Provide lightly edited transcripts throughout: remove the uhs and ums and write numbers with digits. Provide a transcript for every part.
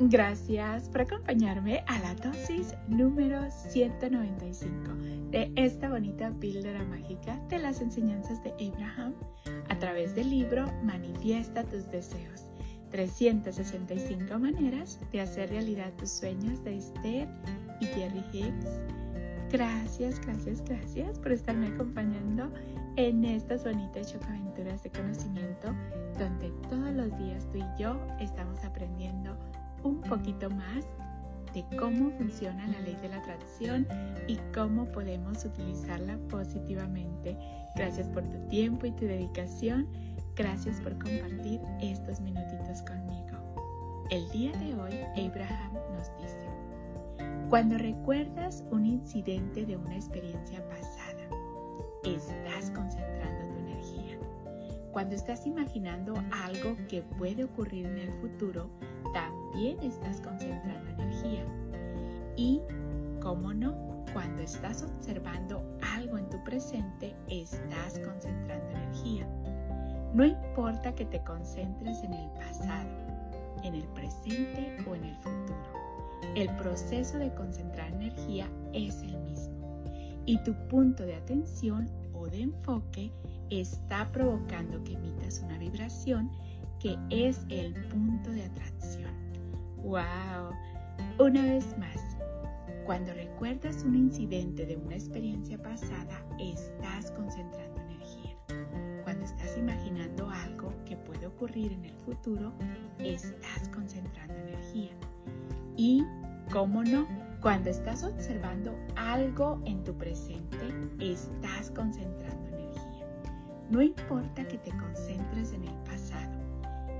Gracias por acompañarme a la dosis número 195 de esta bonita píldora mágica de las enseñanzas de Abraham a través del libro Manifiesta tus deseos: 365 maneras de hacer realidad tus sueños, de Esther y Jerry Hicks. Gracias por estarme acompañando en estas bonitas chocaventuras de conocimiento, donde todos los días tú y yo estamos aprendiendo un poquito más de cómo funciona la ley de la atracción y cómo podemos utilizarla positivamente. Gracias por tu tiempo y tu dedicación. Gracias por compartir estos minutitos conmigo. El día de hoy, Abraham nos dice: cuando recuerdas un incidente de una experiencia pasada, estás concentrando tu energía. Cuando estás imaginando algo que puede ocurrir en el futuro, también estás concentrando energía. Y, cómo no, cuando estás observando algo en tu presente, estás concentrando energía. No importa que te concentres en el pasado, en el presente o en el futuro. El proceso de concentrar energía es el mismo, y tu punto de atención o de enfoque está provocando que emitas una vibración que es el punto de atracción. ¡Wow! Una vez más, cuando recuerdas un incidente de una experiencia pasada, estás concentrando energía. Cuando estás imaginando algo que puede ocurrir en el futuro, estás concentrando energía. Y, cómo no, cuando estás observando algo en tu presente, estás concentrando energía. No importa que te concentres en el pasado,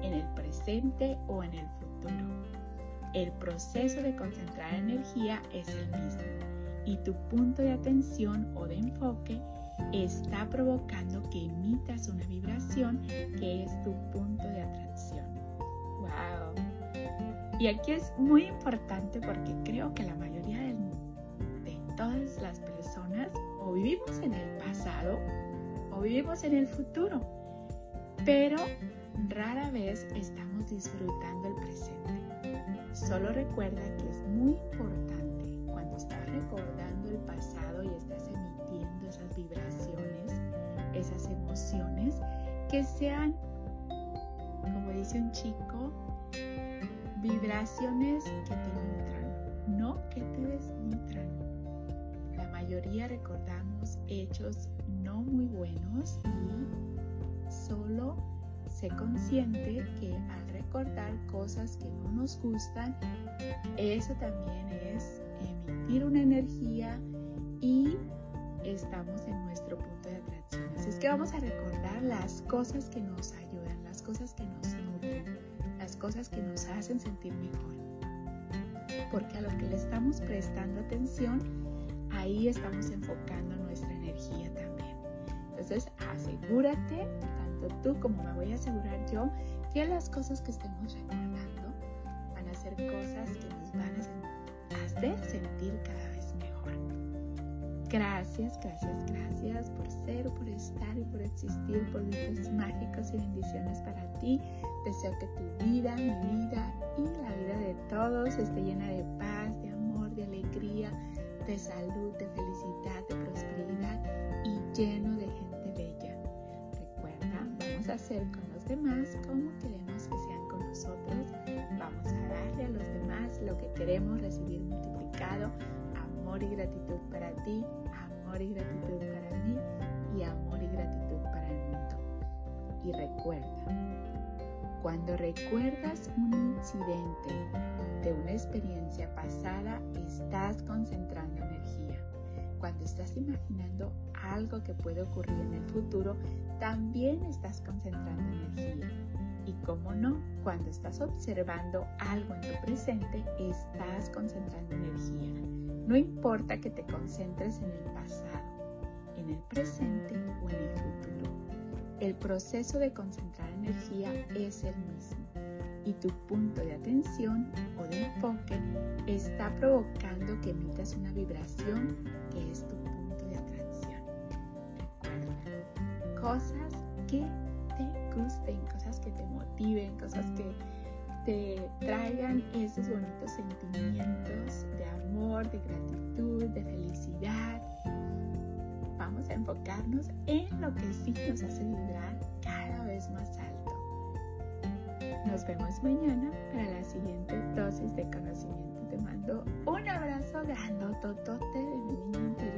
en el presente o en el futuro. El proceso de concentrar energía es el mismo, y tu punto de atención o de enfoque está provocando que emitas una vibración que es tu punto de atracción. ¡Wow! Y aquí es muy importante, porque creo que la mayoría de todas las personas o vivimos en el pasado o vivimos en el futuro, pero rara vez estamos disfrutando el presente. Solo recuerda que es muy importante, cuando estás recordando el pasado y estás emitiendo esas vibraciones, esas emociones, que sean, como dice un chico, vibraciones que te nutran, no que te desnutran. La mayoría recordamos hechos no muy buenos, y solo sé consciente que al recordar cosas que no nos gustan, eso también es emitir una energía y estamos en nuestro punto de atracción. Así es que vamos a recordar las cosas que nos ayudan, las cosas que nos nutren, cosas que nos hacen sentir mejor, porque a lo que le estamos prestando atención, ahí estamos enfocando nuestra energía también. Entonces, asegúrate, tanto tú como me voy a asegurar yo, que las cosas que estemos recordando van a ser cosas que nos van a hacer sentir cada vez mejor. Gracias por ser, por estar y por existir, por momentos mágicos y bendiciones para ti. Deseo que tu vida, mi vida y la vida de todos esté llena de paz, de amor, de alegría, de salud, de felicidad, de prosperidad y lleno de gente bella. Recuerda, vamos a hacer con los demás como queremos que sean con nosotros. Vamos a darle a los demás lo que queremos recibir multiplicado. Amor y gratitud para ti, amor y gratitud para mí y amor y gratitud para el mundo. Y recuerda, cuando recuerdas un incidente de una experiencia pasada, estás concentrando energía. Cuando estás imaginando algo que puede ocurrir en el futuro, también estás concentrando energía. Y cómo no, cuando estás observando algo en tu presente, estás concentrando energía. No importa que te concentres en el pasado, en el presente o en el futuro. El proceso de concentrar energía es el mismo, y tu punto de atención o de enfoque está provocando que emitas una vibración que es tu punto de atracción. Recuerda, cosas que te gusten, cosas que te motiven, cosas que te traigan esos bonitos sentimientos de amor, de gratitud, de felicidad. Vamos a enfocarnos en lo que sí nos hace vibrar cada vez más alto. Nos vemos mañana para la siguiente dosis de conocimiento. Te mando un abrazo grandototote de mi niño interior.